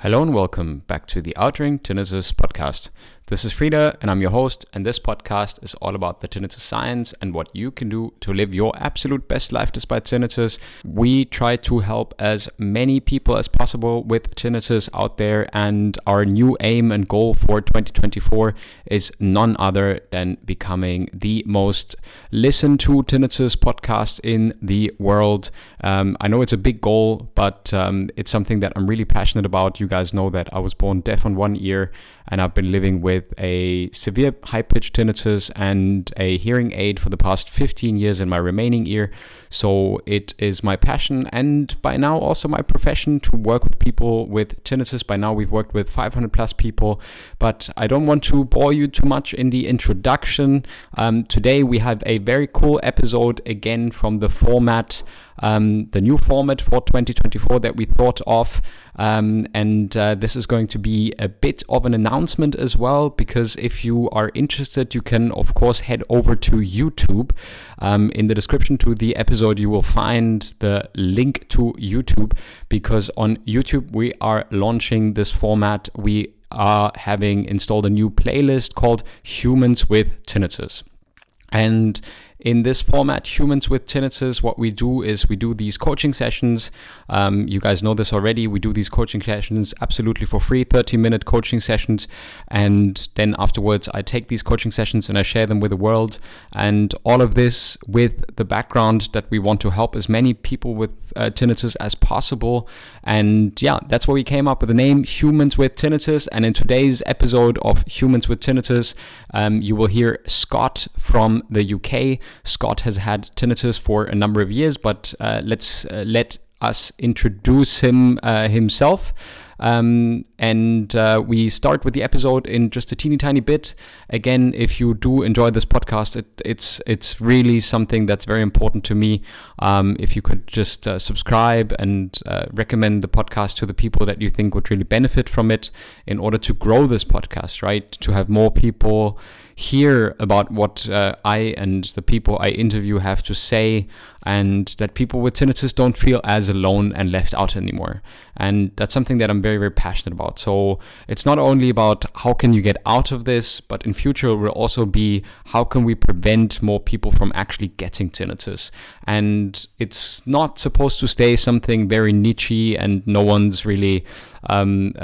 Hello and welcome back to the Outring Tinnitus podcast. This is Frieder and I'm your host, and this podcast is all about the tinnitus science and what you can do to live your absolute best life despite tinnitus. We try to help as many people as possible with tinnitus out there, and our new aim and goal for 2024 is none other than becoming the most listened to tinnitus podcast in the world. I know it's a big goal, but it's something that I'm really passionate about. You guys know that I was born deaf on one ear and I've been living with a severe high-pitched tinnitus and a hearing aid for the past 15 years in my remaining ear. So it is my passion and by now also my profession to work with people with tinnitus. By now we've worked with 500 plus people, but I don't want to bore you too much in the introduction. Today we have a very cool episode again from the format, the new format for 2024 that we thought of. This is going to be a bit of an announcement as well, because if you are interested, you can of course head over to YouTube. In the description to the episode, you will find the link to YouTube, because on YouTube we are launching this format. We are having installed a new playlist called Humans with Tinnitus. And in this format, Humans with Tinnitus, what we do is we do these coaching sessions. You guys know this already. We do these coaching sessions absolutely for free, 30-minute coaching sessions. And then afterwards, I take these coaching sessions and I share them with the world. And all of this with the background that we want to help as many people with tinnitus as possible. And yeah, that's where we came up with the name Humans with Tinnitus. And in today's episode of Humans with Tinnitus, you will hear Scott from the UK. Scott has had tinnitus for a number of years, but let us introduce him himself. We start with the episode in just a teeny tiny bit. Again, if you do enjoy this podcast, it's really something that's very important to me. If you could just subscribe and recommend the podcast to the people that you think would really benefit from it, in order to grow this podcast, right? To have more people hear about what I and the people I interview have to say, and that people with tinnitus don't feel as alone and left out anymore. And that's something that I'm very, very passionate about. So it's not only about how can you get out of this, but in future it will also be how can we prevent more people from actually getting tinnitus. And it's not supposed to stay something very niche and no one's really knowing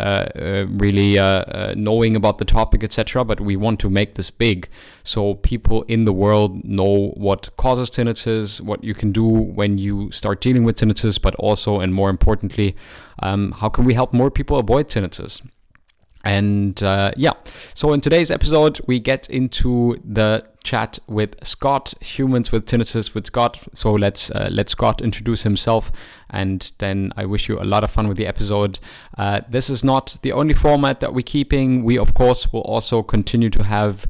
about the topic, etc. But we want to make this big, so people in the world know what causes tinnitus, what you can do when you start dealing with tinnitus, but also, and more importantly, how can we help more people avoid tinnitus? So in today's episode, we get into the chat with Scott, Humans with Tinnitus with Scott. So let Scott introduce himself, and then I wish you a lot of fun with the episode. This is not the only format that we're keeping. We, of course, will also continue to have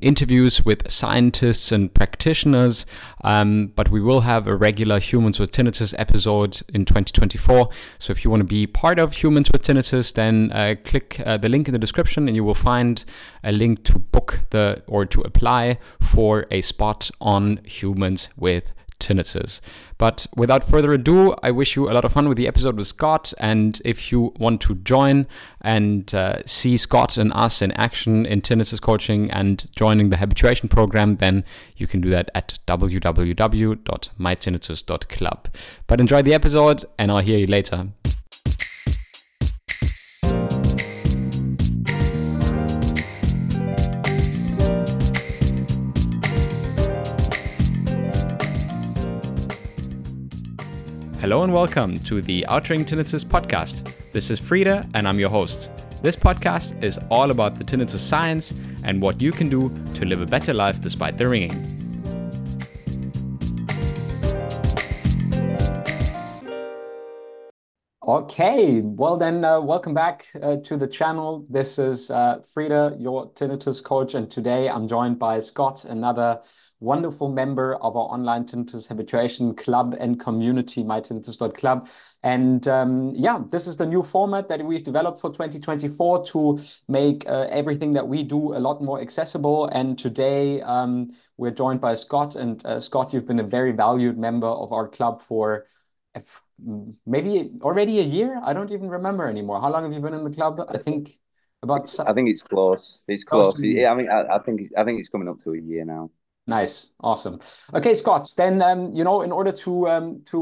interviews with scientists and practitioners, but we will have a regular Humans with Tinnitus episode in 2024. So if you want to be part of Humans with Tinnitus, then click the link in the description and you will find a link to book to apply for a spot on Humans with Tinnitus. But without further ado, I wish you a lot of fun with the episode with Scott. And if you want to join and see Scott and us in action in tinnitus coaching and joining the habituation program, then you can do that at www.mytinnitus.club. But enjoy the episode, and I'll hear you later. Hello and welcome to the Outring Tinnitus podcast. This is Frieder and I'm your host. This podcast is all about the tinnitus science and what you can do to live a better life despite the ringing. Okay, well then welcome back to the channel. This is Frieder, your tinnitus coach, and today I'm joined by Scott, another wonderful member of our online tinnitus habituation club and community, mytinnitus.club. And this is the new format that we've developed for 2024 to make everything that we do a lot more accessible. And today we're joined by Scott. And Scott, you've been a very valued member of our club for maybe already a year. I don't even remember anymore. How long have you been in the club? I think it's close. It's close. Yeah, I mean, I think it's coming up to a year now. Nice, awesome. Okay, Scott. Then you know, in order to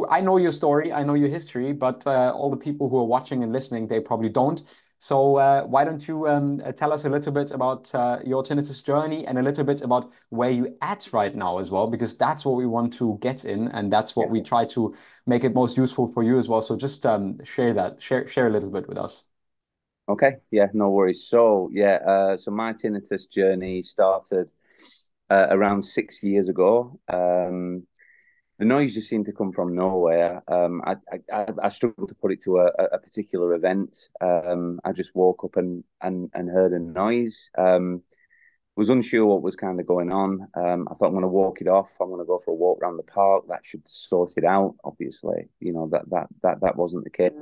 I know your story, I know your history, but all the people who are watching and listening, they probably don't. So why don't you tell us a little bit about your tinnitus journey and a little bit about where you're at right now as well, because that's what we want to get in, and that's what we try to make it most useful for you as well. So just share a little bit with us. Okay, yeah, no worries. So yeah, so my tinnitus journey started around 6 years ago. The noise just seemed to come from nowhere. I struggled to put it to a particular event. I just woke up and heard a noise. Was unsure what was kind of going on. I thought, I'm going to walk it off. I'm going to go for a walk around the park. That should sort it out. Obviously, you know, that wasn't the case.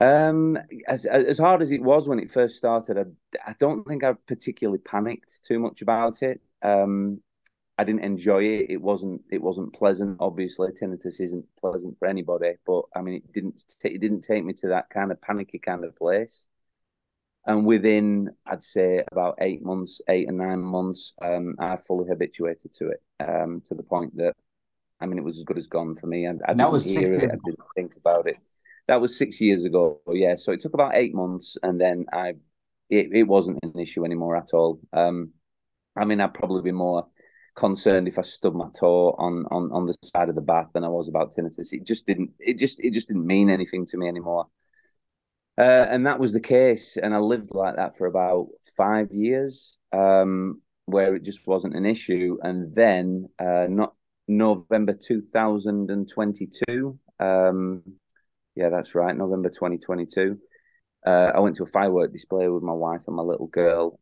As hard as it was when it first started, I don't think I particularly panicked too much about it. I didn't enjoy it. It wasn't pleasant. Obviously, tinnitus isn't pleasant for anybody. But I mean, it didn't take me to that kind of panicky kind of place. And within, I'd say about 8 and 9 months, I fully habituated to it. To the point that, I mean, it was as good as gone for me. And I didn't hear it. I didn't think about it. That was 6 years ago. Yeah. So it took about 8 months, and then it wasn't an issue anymore at all. I mean, I'd probably be more concerned if I stub my toe on the side of the bath than I was about tinnitus. It just didn't mean anything to me anymore, and that was the case. And I lived like that for about 5 years, where it just wasn't an issue. And then not November 2022, yeah, that's right, November 2022, I went to a firework display with my wife and my little girl.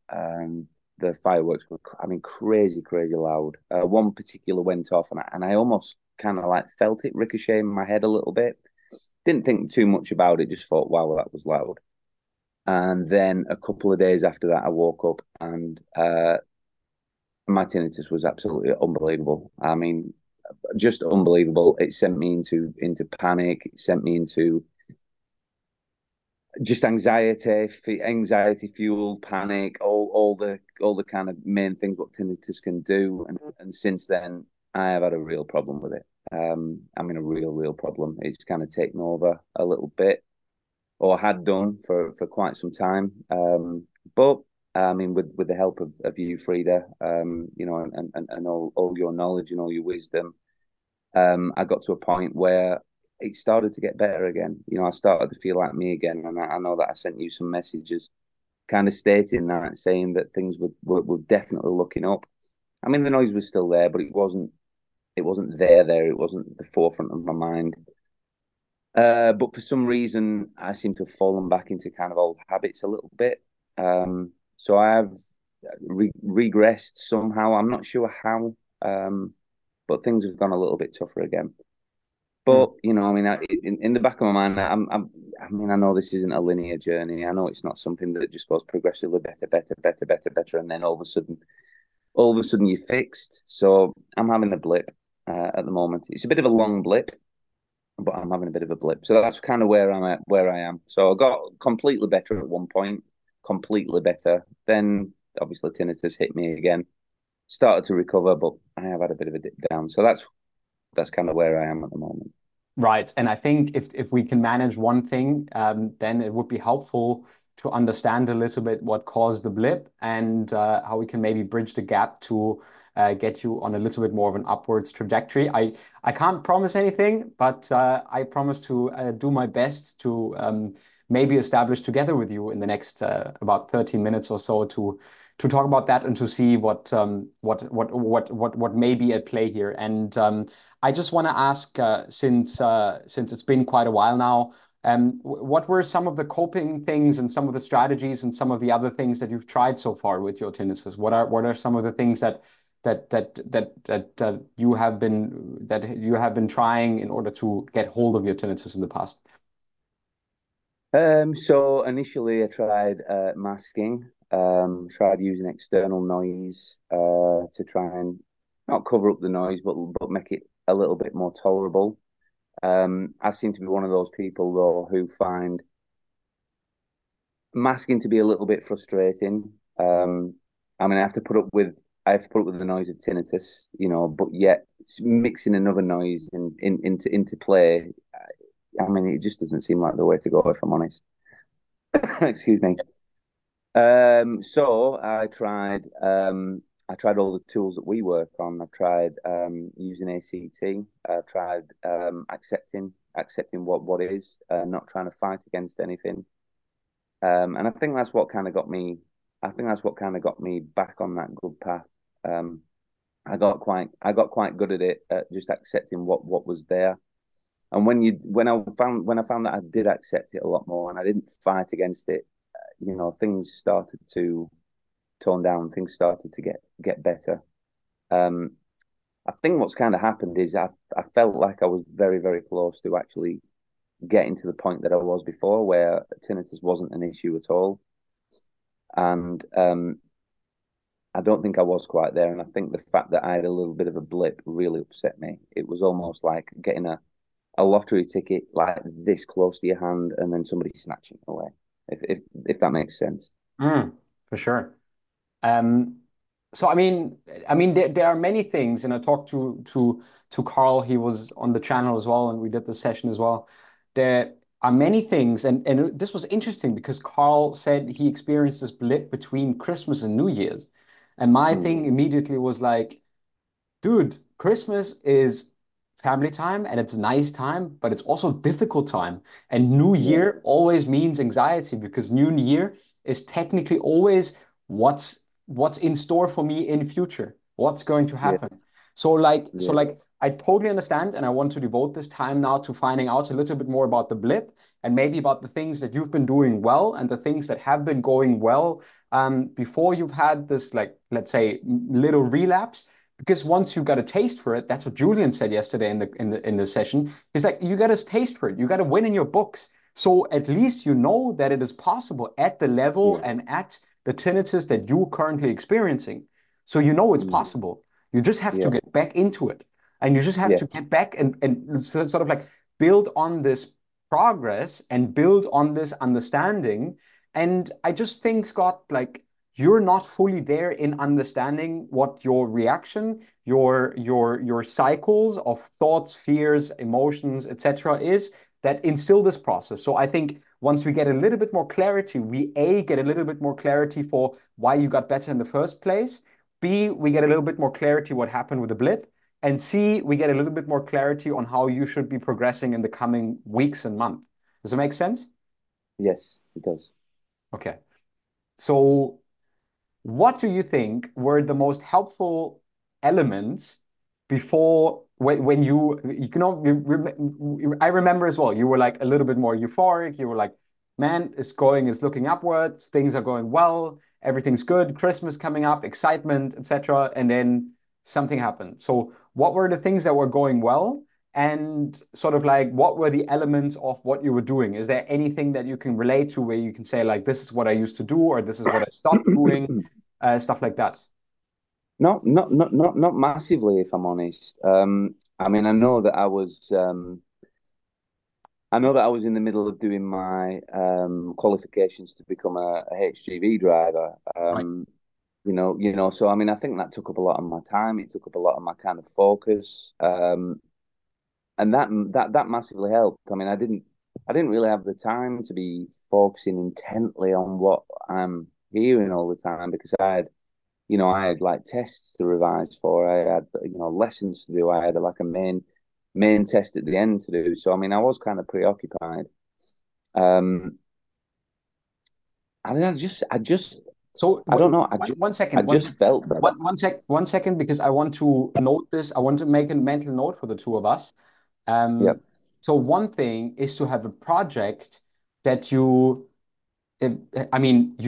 The fireworks were, I mean, crazy, crazy loud. One particular went off, and I almost kind of like felt it ricochet in my head a little bit. Didn't think too much about it, just thought, wow, that was loud. And then a couple of days after that, I woke up, and my tinnitus was absolutely unbelievable. I mean, just unbelievable. It sent me into panic. It sent me into just anxiety fueled panic, all the kind of main things what tinnitus can do. And since then, I have had a real problem with it. I mean, a real problem. It's kind of taken over a little bit, or had done for quite some time. But I mean, with the help of you, Frieder, you know, and all your knowledge and all your wisdom, I got to a point where it started to get better again. You know, I started to feel like me again. And I know that I sent you some messages kind of stating that, saying that things were definitely looking up. I mean, the noise was still there, but it wasn't there. It wasn't at the forefront of my mind. But for some reason, I seem to have fallen back into kind of old habits a little bit. So I have regressed somehow. I'm not sure how, but things have gone a little bit tougher again. But, you know, I mean, in the back of my mind, I mean, I know this isn't a linear journey. I know it's not something that just goes progressively better, and then all of a sudden you're fixed. So I'm having a blip at the moment. It's a bit of a long blip, but I'm having a bit of a blip. So that's kind of where I'm at, where I am. So I got completely better at one point, completely better. Then, obviously, tinnitus hit me again. Started to recover, but I have had a bit of a dip down. So that's kind of where I am at the moment. Right. And I think if we can manage one thing, then it would be helpful to understand a little bit what caused the blip, and how we can maybe bridge the gap to get you on a little bit more of an upwards trajectory. I can't promise anything, but I promise to do my best to maybe establish together with you in the next about 13 minutes or so to talk about that and to see what may be at play here. And I just want to ask, since it's been quite a while now, what were some of the coping things and some of the strategies and some of the other things that you've tried so far with your tinnitus? What are some of the things that you have been trying in order to get hold of your tinnitus in the past? So initially I tried masking, tried using external noise to try and not cover up the noise, but make it a little bit more tolerable. I seem to be one of those people, though, who find masking to be a little bit frustrating. I mean, I have to put up with the noise of tinnitus, you know, but yet mixing another noise into play, I mean, it just doesn't seem like the way to go, if I'm honest. Excuse me. So I tried all the tools that we work on. I've tried using ACT. I've tried accepting what is, not trying to fight against anything. And I think that's what kind of got me. I think that's what kind of got me back on that good path. I got quite good at it, at just accepting what was there. And when I found that I did accept it a lot more, and I didn't fight against it, you know, things started to tone down. Things started to get better. I think what's kind of happened is I felt like I was very, very close to actually getting to the point that I was before, where tinnitus wasn't an issue at all. And I don't think I was quite there. And I think the fact that I had a little bit of a blip really upset me. It was almost like getting a lottery ticket like this close to your hand, and then somebody snatching it away. If that makes sense. For sure. So I mean, there are many things, and I talked to Carl. He was on the channel as well, and we did the session as well. There are many things, and this was interesting because Carl said he experienced this blip between Christmas and New Year's, and my thing immediately was like, dude, Christmas is family time, and it's nice time, but it's also difficult time. And New Year always means anxiety, because New Year is technically always what's in store for me in future, what's going to happen. So I totally understand, and I want to devote this time now to finding out a little bit more about the blip, and maybe about the things that you've been doing well and the things that have been going well before you've had this, like, let's say, little relapse. Because once you got a taste for it, that's what Julian said yesterday in the session. He's like, you got a taste for it. You got to win in your books. So at least you know that it is possible at the level and at the tinnitus that you're currently experiencing. So you know it's possible. You just have to get back into it. And you just have to get back and sort of like build on this progress and build on this understanding. And I just think, Scott, like, you're not fully there in understanding what your reaction, your cycles of thoughts, fears, emotions, etc. is that instill this process. So I think once we get a little bit more clarity, we get a little bit more clarity for why you got better in the first place. B, we get a little bit more clarity what happened with the blip. And C, we get a little bit more clarity on how you should be progressing in the coming weeks and months. Does it make sense? Yes, it does. Okay. So what do you think were the most helpful elements before when you know, I remember as well, you were like a little bit more euphoric. You were like, man, it's looking upwards. Things are going well. Everything's good. Christmas coming up, excitement, etc. And then something happened. So what were the things that were going well? And sort of like, what were the elements of what you were doing? Is there anything that you can relate to where you can say, like, this is what I used to do, or this is what I stopped doing, stuff like that? No, not massively, if I'm honest. I mean, I know that I was in the middle of doing my qualifications to become a HGV driver. Right. You know. So I mean, I think that took up a lot of my time. It took up a lot of my kind of focus. And that massively helped. I mean, I didn't really have the time to be focusing intently on what I'm hearing all the time, because I had like tests to revise for. I had, you know, lessons to do. I had like a main test at the end to do. So I mean, I was kind of preoccupied. I don't know. I just. So I don't know. I just felt that. One second, because I want to note this. I want to make a mental note for the two of us. So one thing is to have a project that you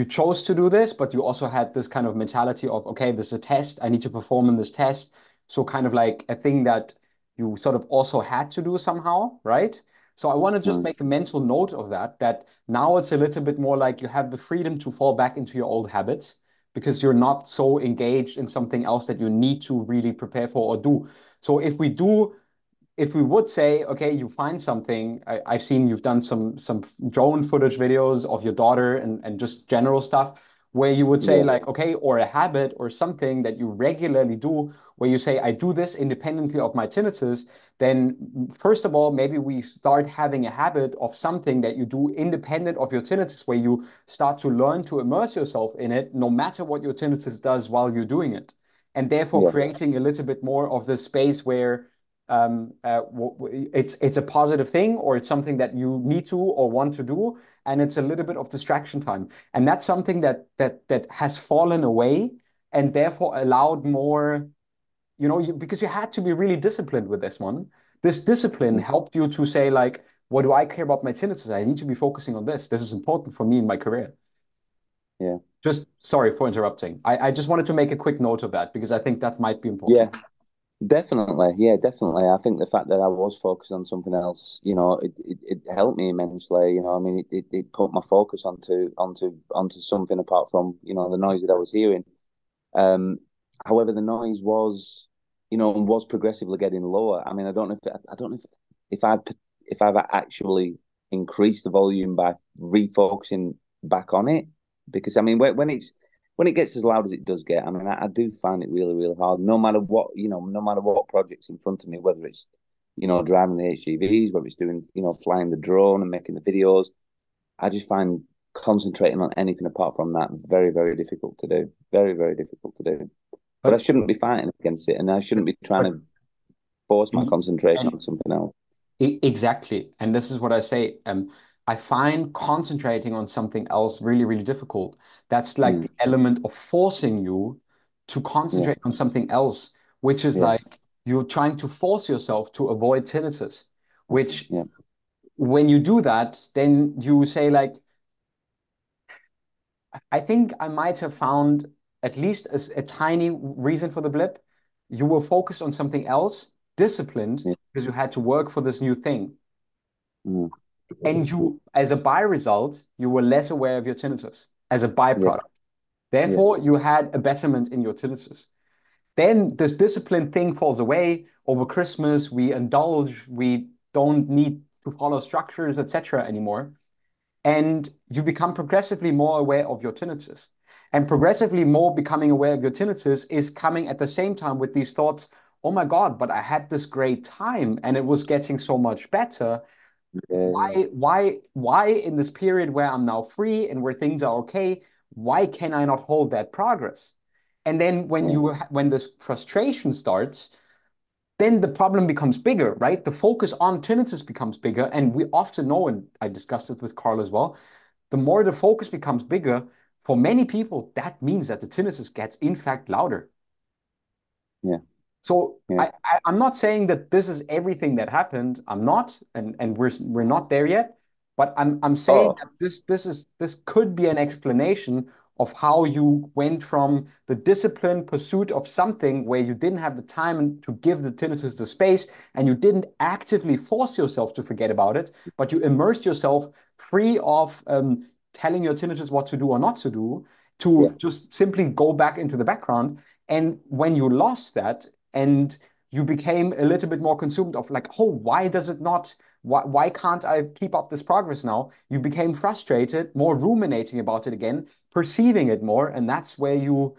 chose to do this, but you also had this kind of mentality of, okay, this is a test, I need to perform in this test. So kind of like a thing that you sort of also had to do somehow, right? So I want to just make a mental note of that now it's a little bit more like you have the freedom to fall back into your old habits, because you're not so engaged in something else that you need to really prepare for or do. So if we do if we would say, okay, you find something, I've seen you've done some drone footage videos of your daughter and just general stuff where you would say like, okay, or a habit or something that you regularly do where you say, I do this independently of my tinnitus, then first of all, maybe we start having a habit of something that you do independent of your tinnitus where you start to learn to immerse yourself in it, no matter what your tinnitus does while you're doing it. And therefore creating a little bit more of the space where it's a positive thing or it's something that you need to or want to do. And it's a little bit of distraction time. And that's something that has fallen away and therefore allowed more, you know, because you had to be really disciplined with this one. This discipline helped you to say, like, what do I care about my tinnitus? I need to be focusing on this. This is important for me in my career. Yeah. Just sorry for interrupting. I just wanted to make a quick note of that because I think that might be important. Yeah. Definitely, yeah, definitely. I think the fact that I was focused on something else, you know, it helped me immensely. You know, I mean, it put my focus onto something apart from, you know, the noise that I was hearing. However, the noise was, you know, was progressively getting lower. I mean, I don't know if I've actually increased the volume by refocusing back on it, because I mean, when it gets as loud as it does get, I mean, I do find it really, really hard. No matter what, you know, no matter what project's in front of me, whether it's, you know, driving the HGVs, whether it's doing, you know, flying the drone and making the videos, I just find concentrating on anything apart from that very, very difficult to do. Very, very difficult to do. But I shouldn't be fighting against it, and I shouldn't be trying to force my concentration on something else. Exactly. And this is what I say. I find concentrating on something else really, really difficult. That's like the element of forcing you to concentrate on something else, which is like you're trying to force yourself to avoid tinnitus, which when you do that, then you say like, I think I might have found at least a tiny reason for the blip. You were focused on something else, disciplined, because you had to work for this new thing. Mm. And you, as a by-result, you were less aware of your tinnitus as a byproduct. Therefore, you had a betterment in your tinnitus. Then this discipline thing falls away. Over Christmas, we indulge. We don't need to follow structures, etc. anymore. And you become progressively more aware of your tinnitus. And progressively more becoming aware of your tinnitus is coming at the same time with these thoughts, oh my God, but I had this great time and it was getting so much better. Why in this period where I'm now free and where things are okay, why can I not hold that progress? And then when this frustration starts, then the problem becomes bigger, right? The focus on tinnitus becomes bigger. And we often know, and I discussed it with Carl as well, the more the focus becomes bigger, for many people, that means that the tinnitus gets in fact louder. Yeah. So I'm not saying that this is everything that happened. I'm not, and we're not there yet. But I'm saying that this could be an explanation of how you went from the disciplined pursuit of something where you didn't have the time to give the tinnitus the space, and you didn't actively force yourself to forget about it, but you immersed yourself free of telling your tinnitus what to do or not to do, to just simply go back into the background. And when you lost that, and you became a little bit more consumed of like, oh, why does it not, why can't I keep up this progress now? You became frustrated, more ruminating about it again, perceiving it more. And that's where you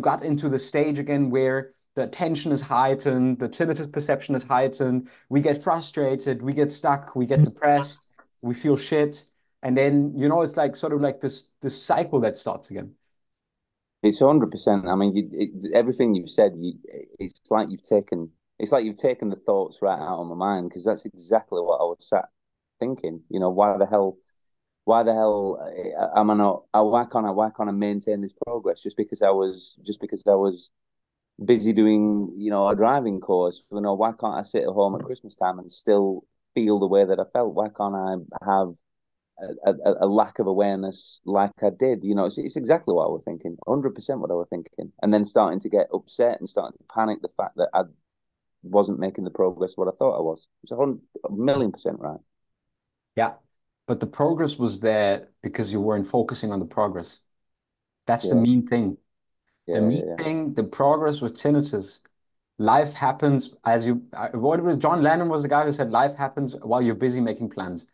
got into the stage again where the attention is heightened, the tinnitus perception is heightened, we get frustrated, we get stuck, we get depressed, we feel shit. And then, you know, it's like sort of like this cycle that starts again. It's 100%. I mean, everything you've said, it's like you've taken the thoughts right out of my mind, because that's exactly what I was sat thinking. You know, why the hell am I not? Why can't I maintain this progress? Just because I was busy doing, you know, a driving course. You know, why can't I sit at home at Christmas time and still feel the way that I felt? Why can't I have a lack of awareness like I did? You know, it's exactly what I was thinking, 100% what I was thinking, and then starting to get upset and starting to panic the fact that I wasn't making the progress what I thought I was. It's 1,000,000% right. Yeah, but the progress was there because you weren't focusing on the progress. That's the mean thing. The progress with tinnitus life happens as you, John Lennon was the guy who said, life happens while you're busy making plans.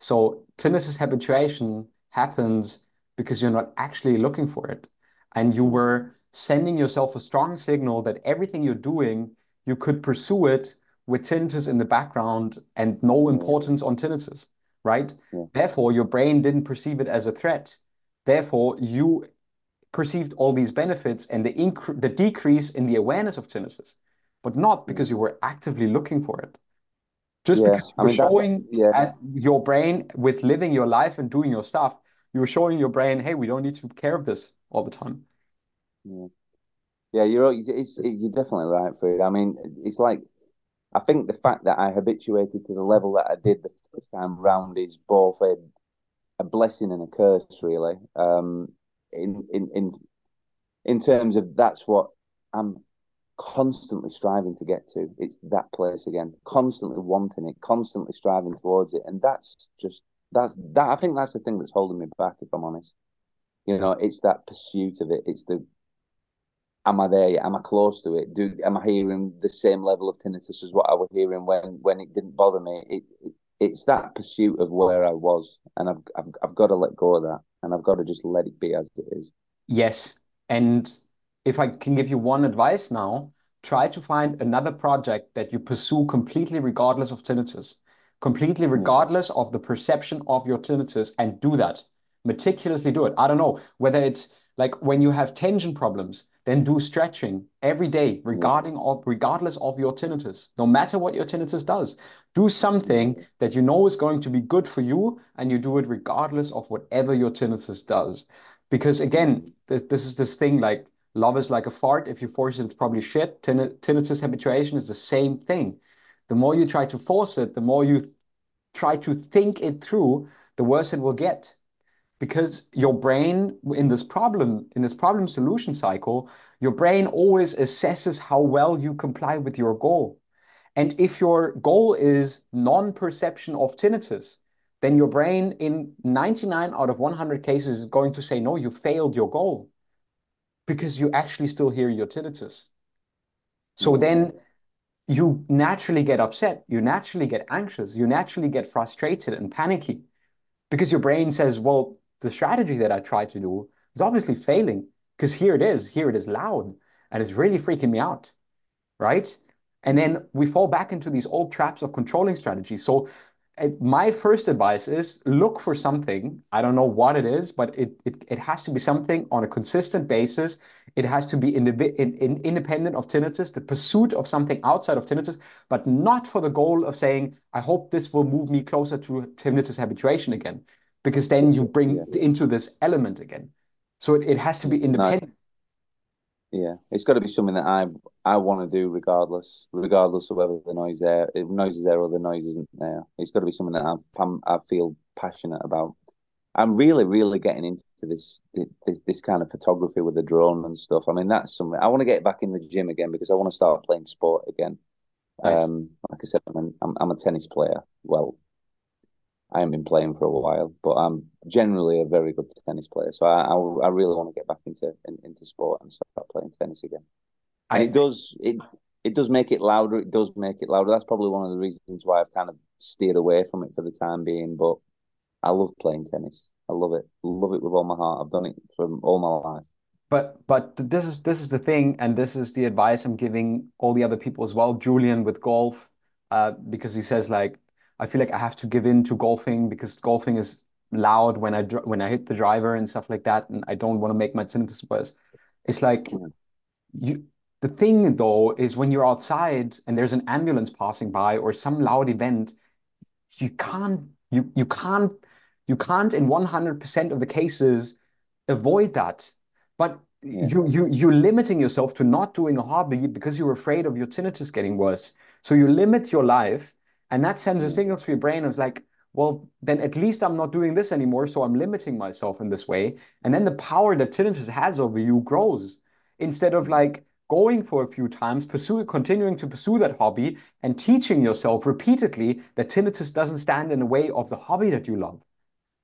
So tinnitus habituation happens because you're not actually looking for it. And you were sending yourself a strong signal that everything you're doing, you could pursue it with tinnitus in the background and no importance on tinnitus, right? Yeah. Therefore, your brain didn't perceive it as a threat. Therefore, you perceived all these benefits and the decrease in the awareness of tinnitus, but not because you were actively looking for it. Just because you were showing your brain with living your life and doing your stuff, you were showing your brain, hey, we don't need to take care of this all the time. Yeah, you're definitely right, Frieder. I mean, it's like, I think the fact that I habituated to the level that I did the first time round is both a blessing and a curse, really. In terms of that's what I'm constantly striving to get to. It's that place again, constantly wanting it, constantly striving towards it, and that's I think that's the thing that's holding me back, if I'm honest. You know, it's that pursuit of it. It's the, am I there yet? Am I close to it? Am I hearing the same level of tinnitus as what I was hearing when it didn't bother me? It's that pursuit of where I was, and I've got to let go of that, and I've got to just let it be as it is. Yes, and if I can give you one advice now, try to find another project that you pursue completely regardless of tinnitus, completely regardless of the perception of your tinnitus, and do that. Meticulously do it. I don't know, whether it's like when you have tension problems, then do stretching every day, regardless of your tinnitus. No matter what your tinnitus does, do something that you know is going to be good for you, and you do it regardless of whatever your tinnitus does. Because again, this is this thing like, love is like a fart. If you force it, it's probably shit. Tinnitus habituation is the same thing. The more you try to force it, the more you try to think it through, the worse it will get. Because your brain, in this problem solution cycle, your brain always assesses how well you comply with your goal. And if your goal is non-perception of tinnitus, then your brain in 99 out of 100 cases is going to say, no, you failed your goal, because you actually still hear your tinnitus. So then you naturally get upset, you naturally get anxious, you naturally get frustrated and panicky, because your brain says, well, the strategy that I tried to do is obviously failing, because here it is loud, and it's really freaking me out, right? And then we fall back into these old traps of controlling strategies. So my first advice is, look for something. I don't know what it is, but it has to be something on a consistent basis. It has to be independent of tinnitus, the pursuit of something outside of tinnitus, but not for the goal of saying, I hope this will move me closer to tinnitus habituation again, because then you bring into this element again. So it has to be independent. Yeah, it's got to be something that I want to do regardless of whether the noise is there or the noise isn't there. It's got to be something that I feel passionate about. I'm really, really getting into this kind of photography with the drone and stuff. I mean, that's something I want to get back in the gym again, because I want to start playing sport again. Nice. Like I said, I'm a tennis player. Well, I haven't been playing for a while, but I'm generally a very good tennis player. So I really want to get back into sport and start playing tennis again. And it does make it louder. It does make it louder. That's probably one of the reasons why I've kind of steered away from it for the time being. But I love playing tennis. I love it. Love it with all my heart. I've done it from all my life. But this is the thing, and this is the advice I'm giving all the other people as well. Julian with golf, because he says, like, I feel like I have to give in to golfing because golfing is loud when I hit the driver and stuff like that, and I don't want to make my tinnitus worse. It's like, the thing though is, when you're outside and there's an ambulance passing by or some loud event, you can't in 100% of the cases avoid that. But you're limiting yourself to not doing a hobby because you're afraid of your tinnitus getting worse. So you limit your life. And that sends a signal to your brain of like, well, then at least I'm not doing this anymore, so I'm limiting myself in this way. And then the power that tinnitus has over you grows. Instead of like going for a few times, continuing to pursue that hobby and teaching yourself repeatedly that tinnitus doesn't stand in the way of the hobby that you love,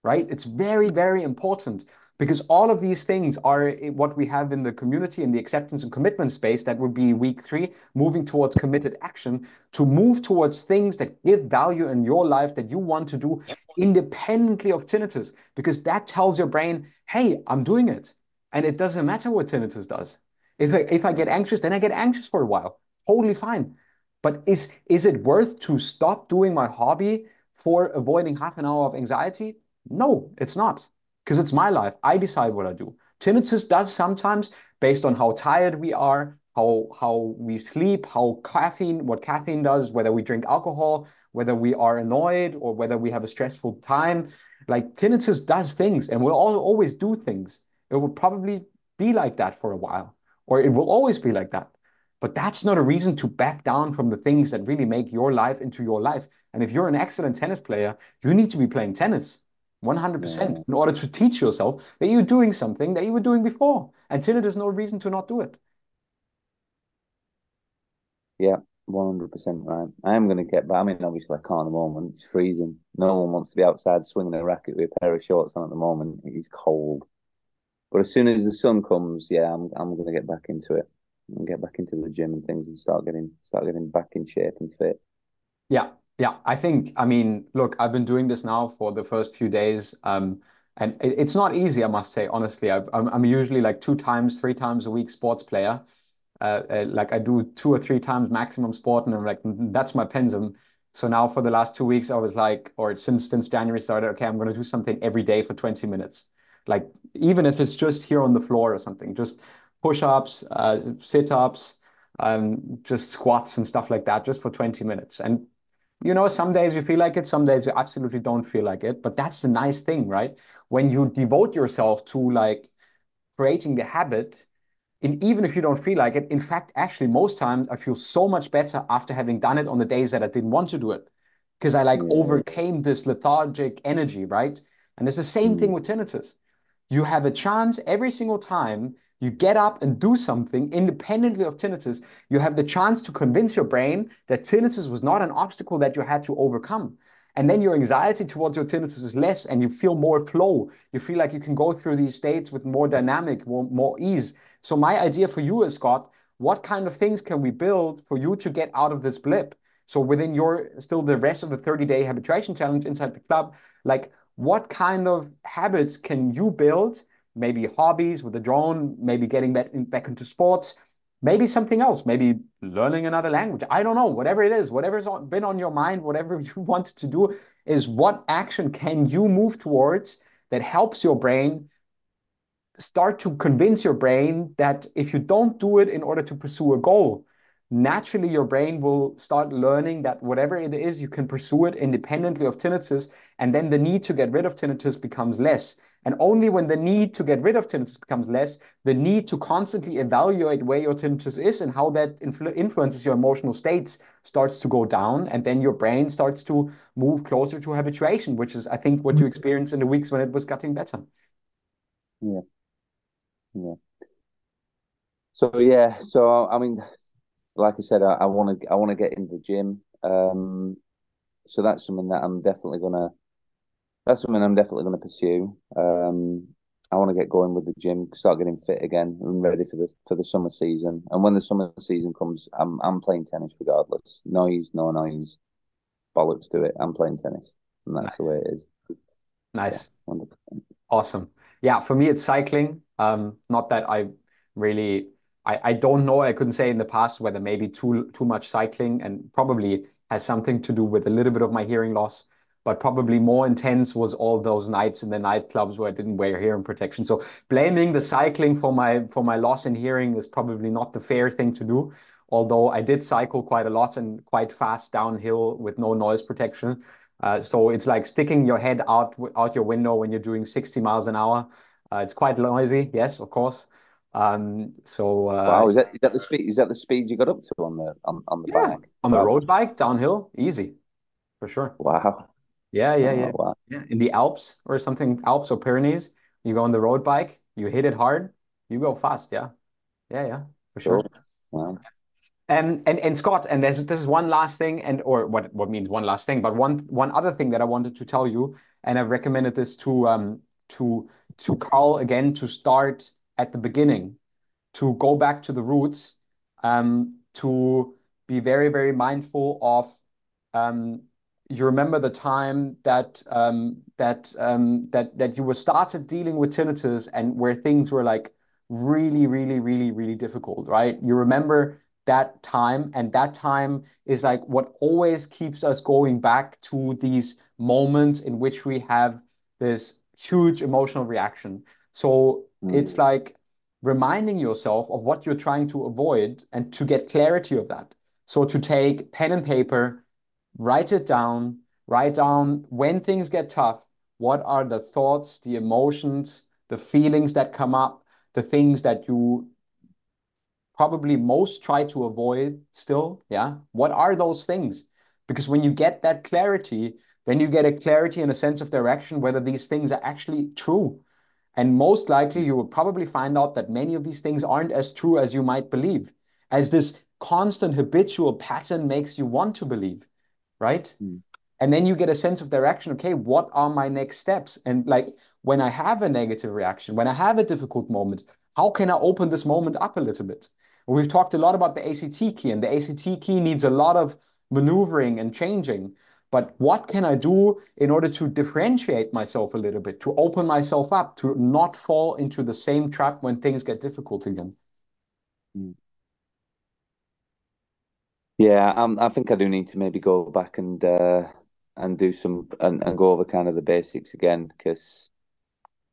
right? It's very, very important. Because all of these things are what we have in the community, in the acceptance and commitment space. That would be week 3, moving towards committed action, to move towards things that give value in your life that you want to do independently of tinnitus, because that tells your brain, hey, I'm doing it. And it doesn't matter what tinnitus does. If I get anxious, then I get anxious for a while. Totally fine. But is it worth to stop doing my hobby for avoiding half an hour of anxiety? No, it's not. Because it's my life. I decide what I do. Tinnitus does sometimes, based on how tired we are, how we sleep, what caffeine does, whether we drink alcohol, whether we are annoyed, or whether we have a stressful time. Like, tinnitus does things, and will always do things. It will probably be like that for a while, or it will always be like that. But that's not a reason to back down from the things that really make your life into your life. And if you're an excellent tennis player, you need to be playing tennis. 100% in order to teach yourself that you're doing something that you were doing before. And tinnitus is no reason to not do it. Yeah, 100% right. I am going to get back. I mean, obviously, I can't at the moment. It's freezing. No one wants to be outside swinging a racket with a pair of shorts on at the moment. It is cold. But as soon as the sun comes, yeah, I'm going to get back into it and get back into the gym and things and start getting back in shape and fit. Yeah. Yeah, I think, I mean, look, I've been doing this now for the first few days, and it's not easy, I must say, honestly. I'm usually like 2-3 times a week sports player. Like I do 2 or 3 times maximum sport, and I'm like, that's my pensum. So now for the last 2 weeks, I was like, or since January started, okay, I'm going to do something every day for 20 minutes. Like, even if it's just here on the floor or something, just push-ups, sit-ups, just squats and stuff like that, just for 20 minutes. And you know, some days we feel like it, some days we absolutely don't feel like it. But that's the nice thing, right? When you devote yourself to like creating the habit, and even if you don't feel like it, in fact, actually, most times I feel so much better after having done it on the days that I didn't want to do it. Because I like overcame this lethargic energy, right? And it's the same thing with tinnitus. You have a chance every single time you get up and do something independently of tinnitus. You have the chance to convince your brain that tinnitus was not an obstacle that you had to overcome. And then your anxiety towards your tinnitus is less, and you feel more flow. You feel like you can go through these states with more dynamic, more ease. So my idea for you is, Scott, what kind of things can we build for you to get out of this blip? So within your, still the rest of the 30-day habituation challenge inside the club, like, what kind of habits can you build? Maybe hobbies with a drone, maybe getting back into sports, maybe something else, maybe learning another language. I don't know, whatever it is, whatever's been on your mind, whatever you wanted to do, is what action can you move towards that helps your brain start to convince your brain that if you don't do it in order to pursue a goal, naturally your brain will start learning that whatever it is, you can pursue it independently of tinnitus, and then the need to get rid of tinnitus becomes less. And only when the need to get rid of tinnitus becomes less, the need to constantly evaluate where your tinnitus is and how that influences your emotional states starts to go down. And then your brain starts to move closer to habituation, which is, I think, what you experienced in the weeks when it was getting better. Yeah. Yeah. So, I mean, like I said, I want to get into the gym. So that's something that I'm definitely going to, pursue. I want to get going with the gym, start getting fit again, and ready for the summer season. And when the summer season comes, I'm playing tennis regardless. Noise, no noise, bollocks to it. I'm playing tennis, and that's the way it is. Nice, yeah, awesome. Yeah, for me it's cycling. Not that I really, I don't know. I couldn't say in the past whether maybe too much cycling, and probably has something to do with a little bit of my hearing loss. But probably more intense was all those nights in the nightclubs where I didn't wear hearing protection. So blaming the cycling for my loss in hearing is probably not the fair thing to do. Although I did cycle quite a lot and quite fast downhill with no noise protection. So it's like sticking your head out your window when you're doing 60 miles an hour. It's quite noisy, yes, of course. Wow, is that the speed you got up to on the bike? On the road bike, downhill, easy, for sure. Wow. Yeah. In the Alps or something, Alps or Pyrenees, you go on the road bike, you hit it hard, you go fast, yeah, for sure. Wow. And Scott, and there's one last thing, but one other thing that I wanted to tell you, and I've recommended this to to call again, to start at the beginning, to go back to the roots, to be very, very mindful of, you remember the time that that you were started dealing with tinnitus and where things were like really difficult, right? You remember that time, and that time is like what always keeps us going back to these moments in which we have this huge emotional reaction. So it's like reminding yourself of what you're trying to avoid and to get clarity of that. So to take pen and paper, write it down, write down when things get tough, what are the thoughts, the emotions, the feelings that come up, the things that you probably most try to avoid still, yeah? What are those things? Because when you get that clarity, then you get a clarity and a sense of direction whether these things are actually true. And most likely you will probably find out that many of these things aren't as true as you might believe, as this constant habitual pattern makes you want to believe, right? And then you get a sense of direction. Okay, what are my next steps? And like when I have a negative reaction, when I have a difficult moment, how can I open this moment up a little bit? We've talked a lot about the ACT key, and the ACT key needs a lot of maneuvering and changing. But what can I do in order to differentiate myself a little bit, to open myself up, to not fall into the same trap when things get difficult again? Yeah, I think I do need to maybe go back and do some and go over kind of the basics again, because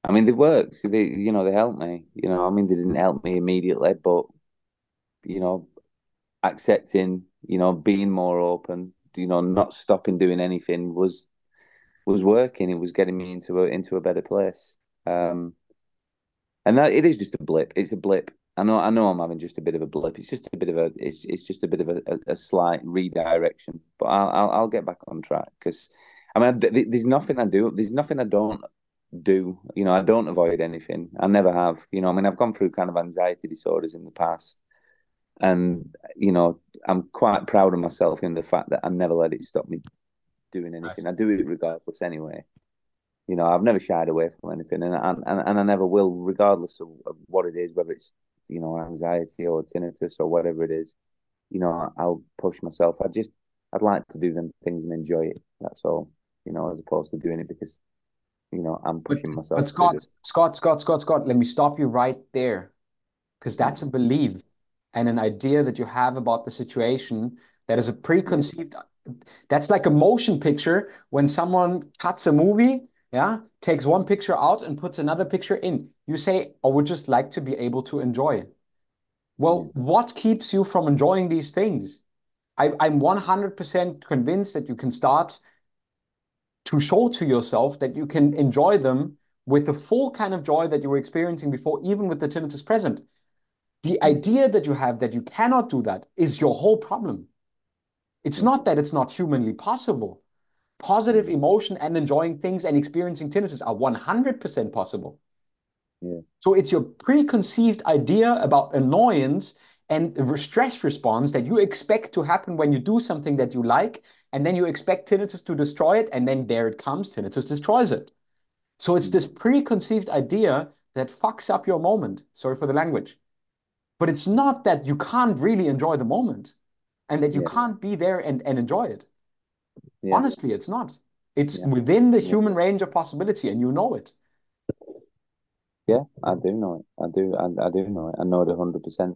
I mean they worked. They, you know, they helped me. You know, I mean they didn't help me immediately, but you know, accepting, you know, being more open, you know, not stopping doing anything was working. It was getting me into a better place. And that it is just a blip. It's a blip. I know I'm having just a bit of a blip. It's just a bit of a it's just a bit of a slight redirection. But I'll get back on track, because I mean there's nothing I do. There's nothing I don't do. You know, I don't avoid anything. I never have. You know, I mean I've gone through kind of anxiety disorders in the past. And, you know, I'm quite proud of myself in the fact that I never let it stop me doing anything. I do it regardless anyway. You know, I've never shied away from anything, and I never will, regardless of what it is, whether it's, you know, anxiety or tinnitus or whatever it is. You know, I'll push myself. I'd like to do them things and enjoy it. That's all, you know, as opposed to doing it because, you know, I'm pushing myself. But Scott, let me stop you right there, because that's a belief and an idea that you have about the situation that is a preconceived. That's like a motion picture when someone cuts a movie, yeah, takes one picture out and puts another picture in. You say, I would just like to be able to enjoy it. Well, what keeps you from enjoying these things? I'm 100% convinced that you can start to show to yourself that you can enjoy them with the full kind of joy that you were experiencing before, even with the tinnitus present. The idea that you have that you cannot do that is your whole problem. It's not that it's not humanly possible. Positive emotion and enjoying things and experiencing tinnitus are 100% possible. Yeah. So it's your preconceived idea about annoyance and stress response that you expect to happen when you do something that you like, and then you expect tinnitus to destroy it, and then there it comes, tinnitus destroys it. So it's this preconceived idea that fucks up your moment. Sorry for the language. But it's not that you can't really enjoy the moment and that you can't be there and enjoy it. Yeah. Honestly, it's not. It's within the human range of possibility, and you know it. Yeah, I do know it. I do know it. I know it 100%.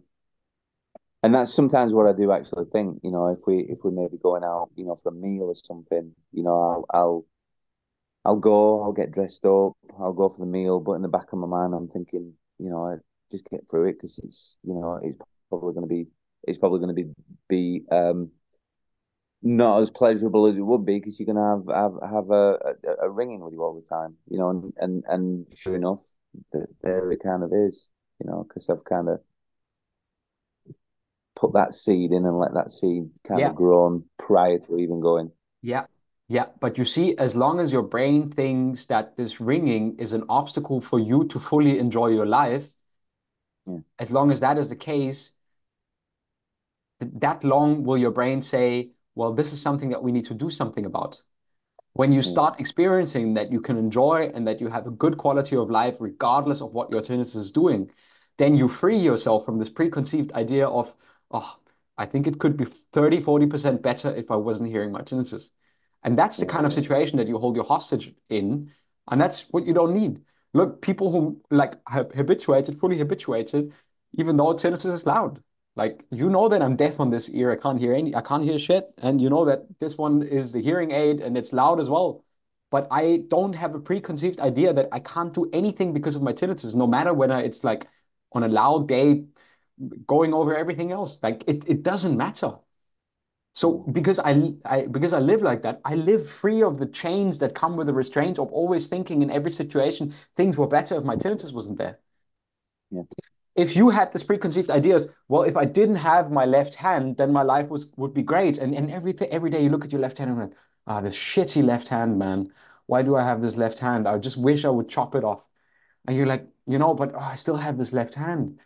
And that's sometimes what I do actually think, you know, if we may be going out, you know, for a meal or something, you know, I'll go, I'll get dressed up, I'll go for the meal, but in the back of my mind, I'm thinking, you know, just get through it, because it's, you know, it's probably going to be not as pleasurable as it would be, because you're going to have a ringing with you all the time, you know, and sure enough, there it kind of is, you know, because I've kind of put that seed in and let that seed kind of grow prior to even going. Yeah, but you see, as long as your brain thinks that this ringing is an obstacle for you to fully enjoy your life, as long as that is the case, that long will your brain say, well, this is something that we need to do something about. When you start experiencing that you can enjoy and that you have a good quality of life, regardless of what your tinnitus is doing, then you free yourself from this preconceived idea of, oh, I think it could be 30, 40% better if I wasn't hearing my tinnitus. And that's the kind of situation that you hold your hostage in. And that's what you don't need. Look, people who like have habituated, fully habituated, even though tinnitus is loud. Like, you know that I'm deaf on this ear, I can't hear shit. And you know that this one is the hearing aid and it's loud as well. But I don't have a preconceived idea that I can't do anything because of my tinnitus, no matter whether it's like on a loud day going over everything else. Like it doesn't matter. So because I live like that, I live free of the chains that come with the restraint of always thinking in every situation, things were better if my tinnitus wasn't there. Yeah. If you had this preconceived ideas, well, if I didn't have my left hand, then my life would be great. And every day you look at your left hand and you're like, ah, this shitty left hand, man. Why do I have this left hand? I just wish I would chop it off. And you're like, you know, but oh, I still have this left hand.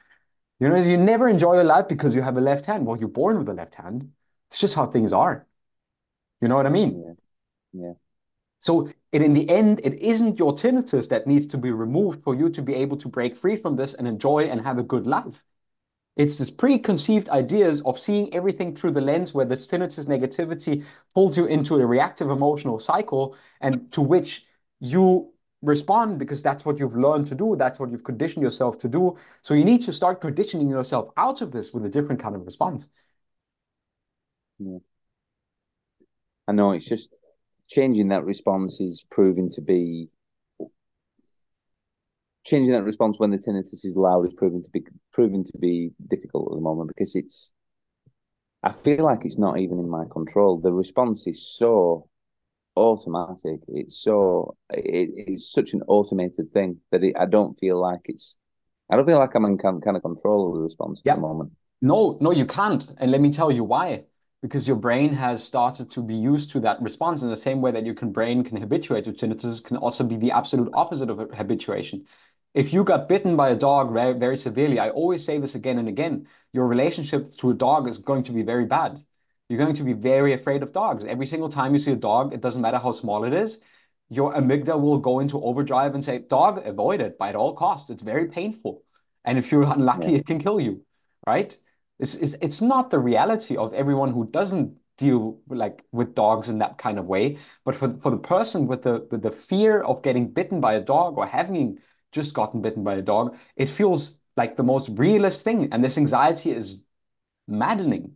You know, you never enjoy your life because you have a left hand. Well, you're born with a left hand. It's just how things are. You know what I mean? Yeah. Yeah. So in the end, it isn't your tinnitus that needs to be removed for you to be able to break free from this and enjoy and have a good life. It's this preconceived ideas of seeing everything through the lens where this tinnitus negativity pulls you into a reactive emotional cycle and to which you respond because that's what you've learned to do. That's what you've conditioned yourself to do. So you need to start conditioning yourself out of this with a different kind of response. Yeah. I know, it's just... changing that response when the tinnitus is loud is proving to be difficult at the moment, because it's, I feel like it's not even in my control. The response is so automatic. It's such an automated thing that I don't feel like I'm in kind of control of the response at the moment. No, you can't. And let me tell you why. Because your brain has started to be used to that response in the same way that your brain can habituate to tinnitus, can also be the absolute opposite of habituation. If you got bitten by a dog very, very severely, I always say this again and again, your relationship to a dog is going to be very bad. You're going to be very afraid of dogs. Every single time you see a dog, it doesn't matter how small it is, your amygdala will go into overdrive and say, dog, avoid it by all costs. It's very painful. And if you're unlucky, it can kill you, right? It's not the reality of everyone who doesn't deal with dogs in that kind of way. But for the person with the fear of getting bitten by a dog or having just gotten bitten by a dog, it feels like the most realist thing. And this anxiety is maddening.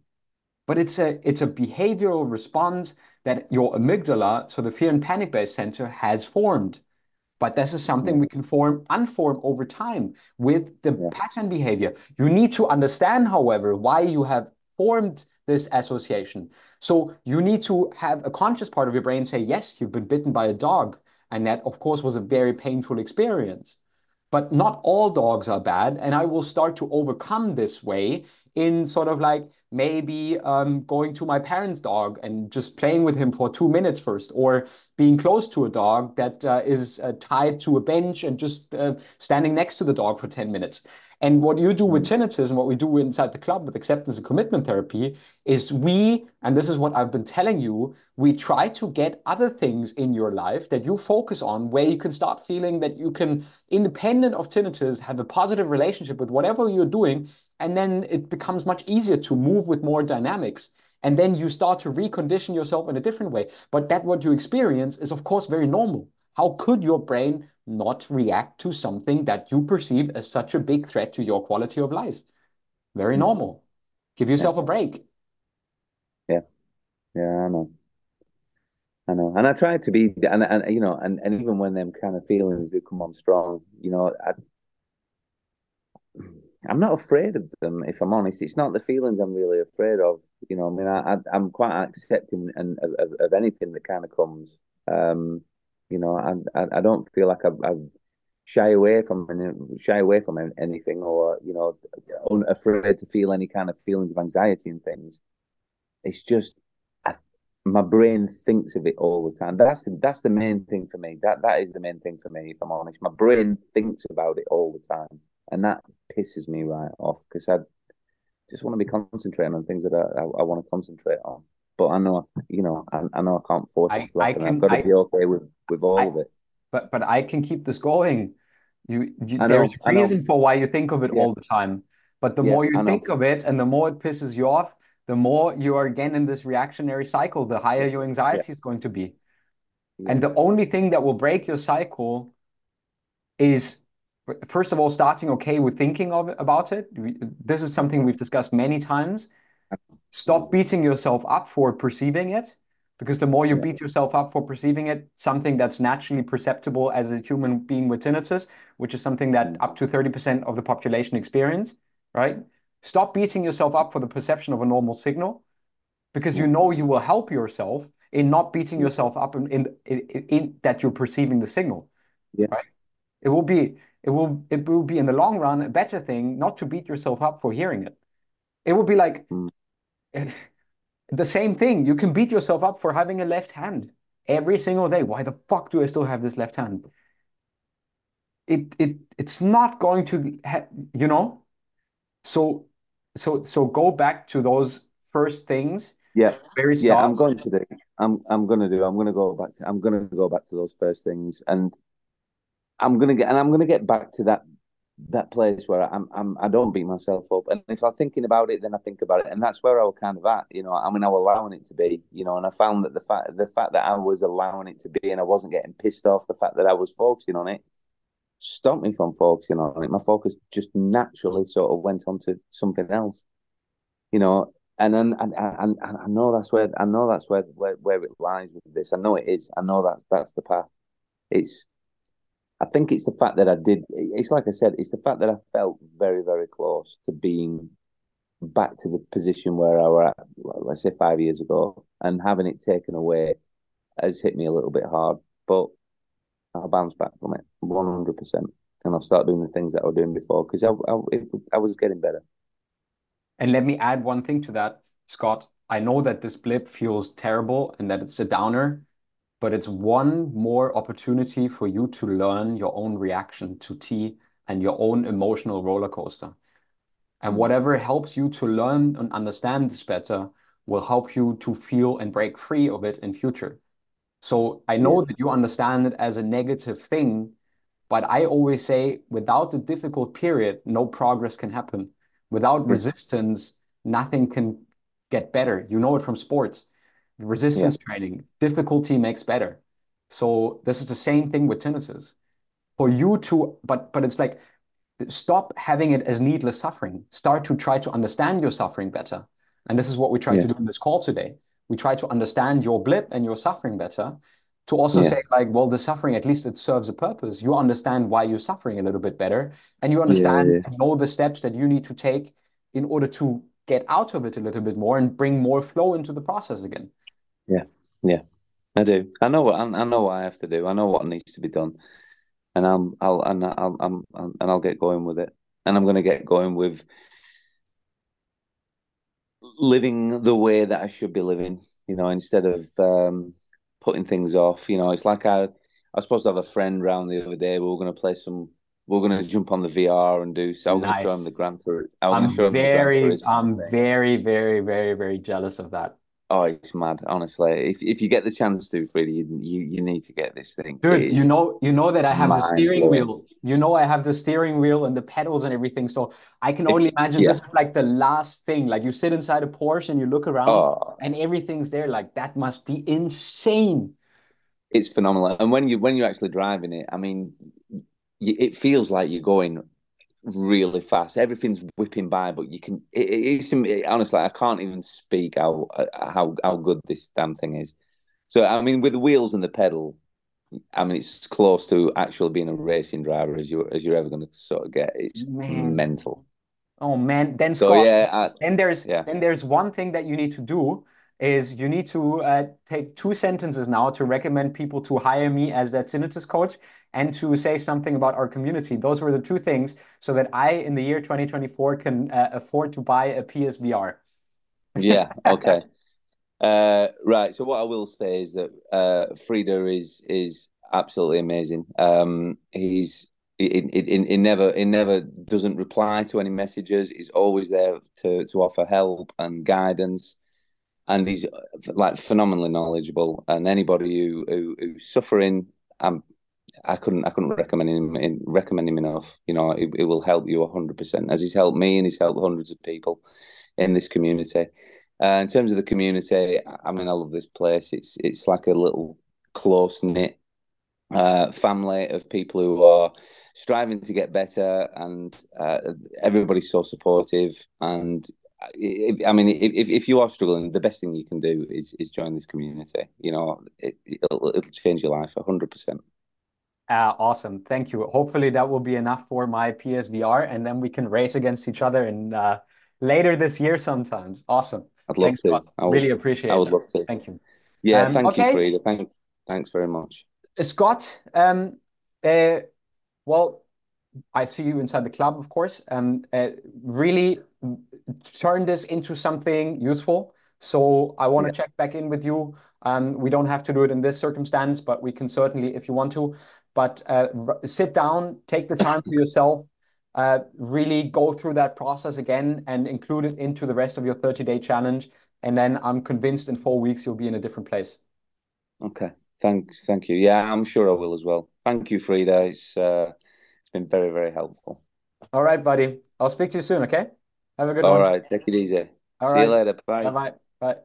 But it's a behavioral response that your amygdala, so the fear and panic-based sensor, has formed. But this is something we can unform over time with the pattern behavior. You need to understand, however, why you have formed this association. So you need to have a conscious part of your brain say, yes, you've been bitten by a dog. And that, of course, was a very painful experience. But not all dogs are bad. And I will start to overcome this way in sort of like maybe going to my parents' dog and just playing with him for 2 minutes first, or being close to a dog that is tied to a bench and just standing next to the dog for 10 minutes. And what you do with tinnitus and what we do inside the club with acceptance and commitment therapy is and this is what I've been telling you, we try to get other things in your life that you focus on where you can start feeling that you can, independent of tinnitus, have a positive relationship with whatever you're doing. And then it becomes much easier to move with more dynamics. And then you start to recondition yourself in a different way. But that what you experience is, of course, very normal. How could your brain not react to something that you perceive as such a big threat to your quality of life? Very normal. Give yourself a break. Yeah, I know. And I try to be, and you know, and even when them kind of feelings do come on strong, you know, I'm not afraid of them, if I'm honest. It's not the feelings I'm really afraid of. You know, I mean, I'm quite accepting of anything that kind of comes. You know, I don't feel like I shy away from anything, or, you know, unafraid to feel any kind of feelings of anxiety and things. It's just my brain thinks of it all the time. That's the main thing for me. That is the main thing for me, if I'm honest. My brain thinks about it all the time. And that pisses me right off, because I just want to be concentrating on things that I want to concentrate on. But I know, you know, I know I can't force it to happen. I've got to be okay with all of it. But I can keep this going. There's a reason for why you think of it all the time. But the more you think of it and the more it pisses you off, the more you are again in this reactionary cycle, the higher your anxiety is going to be. Yeah. And the only thing that will break your cycle is, first of all, starting okay with thinking about it. This is something we've discussed many times. Stop beating yourself up for perceiving it, because the more you beat yourself up for perceiving it, something that's naturally perceptible as a human being with tinnitus, which is something that up to 30% of the population experience, right? Stop beating yourself up for the perception of a normal signal, because you know you will help yourself in not beating yourself up in that you're perceiving the signal, right? It will be in the long run a better thing not to beat yourself up for hearing it. It will be like the same thing. You can beat yourself up for having a left hand every single day. Why the fuck do I still have this left hand? It's not going to, you know. So go back to those first things. Yes. Yeah, I'm going to go back to those first things, and I'm gonna get back to that place where I don't beat myself up, and if I'm thinking about it, then I think about it, and that's where I was kind of at, you know. I mean, I was allowing it to be, you know, and I found that the fact that I was allowing it to be, and I wasn't getting pissed off, the fact that I was focusing on it, stopped me from focusing on it. My focus just naturally sort of went on to something else, you know. And then and I know that's where it lies with this. I know it is. I know that's the path. I think it's the fact that I did. It's like I said, it's the fact that I felt very, very close to being back to the position where I were at, let's say 5 years ago, and having it taken away has hit me a little bit hard. But I'll bounce back from it 100%, and I'll start doing the things that I was doing before, because I was getting better. And let me add one thing to that, Scott. I know that this blip feels terrible and that it's a downer, but it's one more opportunity for you to learn your own reaction to T and your own emotional roller coaster. And whatever helps you to learn and understand this better will help you to feel and break free of it in future. So I know that you understand it as a negative thing, but I always say, without a difficult period, no progress can happen. Without resistance, nothing can get better. You know it from sports. Resistance training, difficulty makes better. So this is the same thing with tinnitus. For you to, but it's like, stop having it as needless suffering. Start to try to understand your suffering better. And this is what we try to do in this call today. We try to understand your blip and your suffering better, to also say like, well, the suffering, at least it serves a purpose. You understand why you're suffering a little bit better, and you understand and know the steps that you need to take in order to get out of it a little bit more and bring more flow into the process again. Yeah, I do. I know what I have to do. I know what needs to be done, and I'll get going with it. And I'm going to get going with living the way that I should be living. You know, instead of putting things off. You know, it's like I was supposed to have a friend round the other day. We were going to play some. We're going to jump on the VR and do so. Nice. I'm very, very, very, very jealous of that. Oh, it's mad, honestly. If you get the chance to, Frieder, you need to get this thing. Dude, you know that I have the steering wheel. You know I have the steering wheel and the pedals and everything. So I can only imagine this is like the last thing. Like you sit inside a Porsche and you look around and everything's there. Like that must be insane. It's phenomenal. And when you're actually driving it, I mean, it feels like you're going really fast. Everything's whipping by, but you can. It's honestly, I can't even speak how good this damn thing is. So I mean, with the wheels and the pedal, I mean, it's close to actually being a racing driver as you're ever going to sort of get. It's mental. Oh man! Then Scott, there's one thing that you need to do is you need to take two sentences now to recommend people to hire me as their tinnitus coach, and to say something about our community. Those were the two things, so that I, in the year 2024, can afford to buy a PSVR. Yeah, okay. Right, so what I will say is that Frieder is absolutely amazing. He never doesn't reply to any messages. He's always there to offer help and guidance. and he's like phenomenally knowledgeable. And anybody who's suffering, I couldn't recommend him enough. You know, it will help you 100%, as he's helped me and he's helped hundreds of people in this community. In terms of the community, I mean, I love this place. It's like a little close knit family of people who are striving to get better, and everybody's so supportive. And I mean, if you are struggling, the best thing you can do is join this community. You know, it'll change your life 100%. Awesome. Thank you. Hopefully that will be enough for my PSVR, and then we can race against each other in later this year sometimes. Awesome. I'd love to. I really appreciate it. I would love to. Thank you. Yeah, thank you, Frieder. Thanks very much. Scott, well, I see you inside the club, of course. Really turn this into something useful. So I want to check back in with you. We don't have to do it in this circumstance, but we can certainly if you want to. But sit down, take the time for yourself, really go through that process again and include it into the rest of your 30-day challenge. And then I'm convinced in 4 weeks you'll be in a different place. Okay. Thank you. Yeah, I'm sure I will as well. Thank you, Frieder. It's been very, very helpful. All right, buddy. I'll speak to you soon, okay? Have a good one. All right. Take it easy. See you later. Bye. Bye-bye. Bye.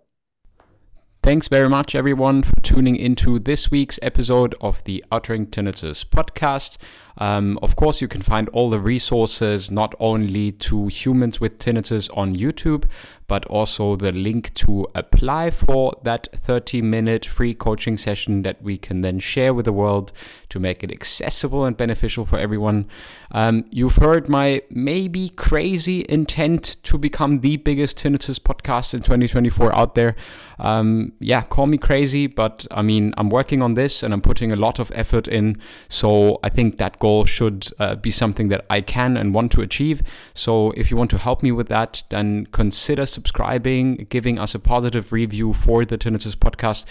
Thanks very much, everyone, for tuning into this week's episode of the Outring Tinnitus podcast. Of course, you can find all the resources, not only to Humans with Tinnitus on YouTube, but also the link to apply for that 30-minute free coaching session that we can then share with the world to make it accessible and beneficial for everyone. You've heard my maybe crazy intent to become the biggest tinnitus podcast in 2024 out there. Yeah, call me crazy, but I mean, I'm working on this and I'm putting a lot of effort in. So I think that goal should be something that I can and want to achieve. So if you want to help me with that, then consider subscribing, giving us a positive review for the Tinnitus podcast.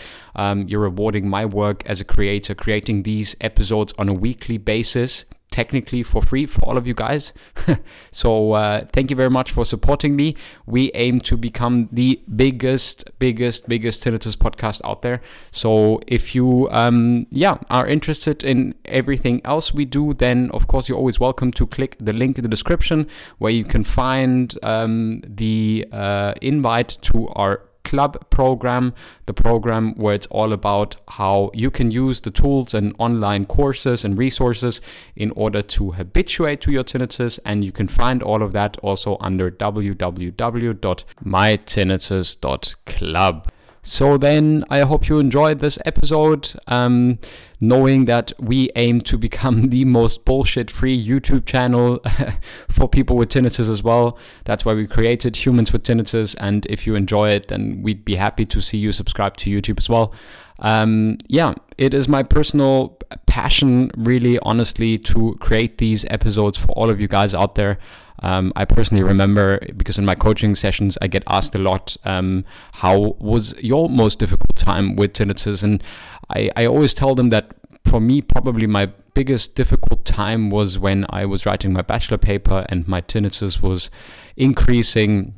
You're rewarding my work as a creator, creating these episodes on a weekly basis, technically for free for all of you guys. So thank you very much for supporting me. We aim to become the biggest tinnitus podcast out there. So if you are interested in everything else we do, then of course you're always welcome to click the link in the description where you can find the invite to our club program, the program where it's all about how you can use the tools and online courses and resources in order to habituate to your tinnitus. And you can find all of that also under www.mytinnitus.club. So then I hope you enjoyed this episode, knowing that we aim to become the most bullshit-free YouTube channel for people with tinnitus as well. That's why we created Humans with Tinnitus, and if you enjoy it, then we'd be happy to see you subscribe to YouTube as well. It is my personal passion, really, honestly, to create these episodes for all of you guys out there. I personally remember, because in my coaching sessions, I get asked a lot, how was your most difficult time with tinnitus? And I always tell them that for me, probably my biggest difficult time was when I was writing my bachelor paper and my tinnitus was increasing.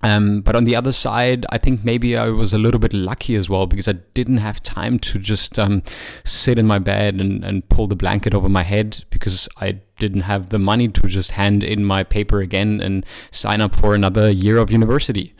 But on the other side, I think maybe I was a little bit lucky as well, because I didn't have time to just sit in my bed and pull the blanket over my head, because I didn't have the money to just hand in my paper again and sign up for another year of university.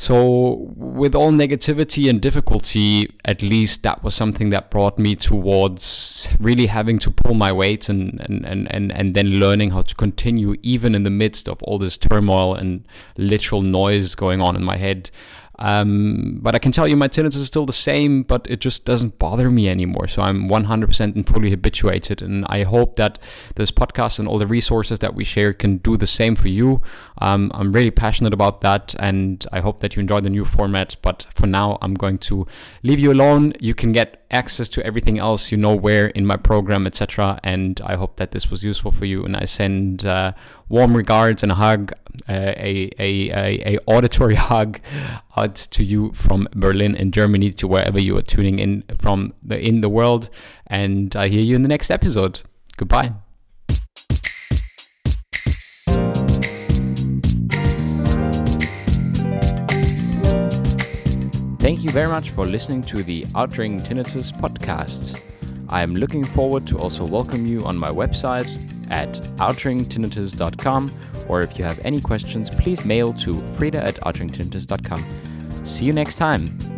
So with all negativity and difficulty, at least that was something that brought me towards really having to pull my weight and then learning how to continue even in the midst of all this turmoil and literal noise going on in my head. But I can tell you my tinnitus is still the same, but it just doesn't bother me anymore. So I'm 100% and fully habituated. And I hope that this podcast and all the resources that we share can do the same for you. I'm really passionate about that, and I hope that you enjoy the new format. But for now, I'm going to leave you alone. You can get access to everything else, where in my program, etc. And I hope that this was useful for you. And I send warm regards and a hug, a auditory hug out to you from Berlin and Germany, to wherever you are tuning in from in the world. And I hear you in the next episode. Goodbye. very much for listening to the Outring Tinnitus podcast. I am looking forward to also welcome you on my website at outringtinnitus.com, or if you have any questions, please mail to Frieder at outringtinnitus.com. See you next time.